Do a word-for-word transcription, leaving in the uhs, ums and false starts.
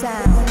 sound.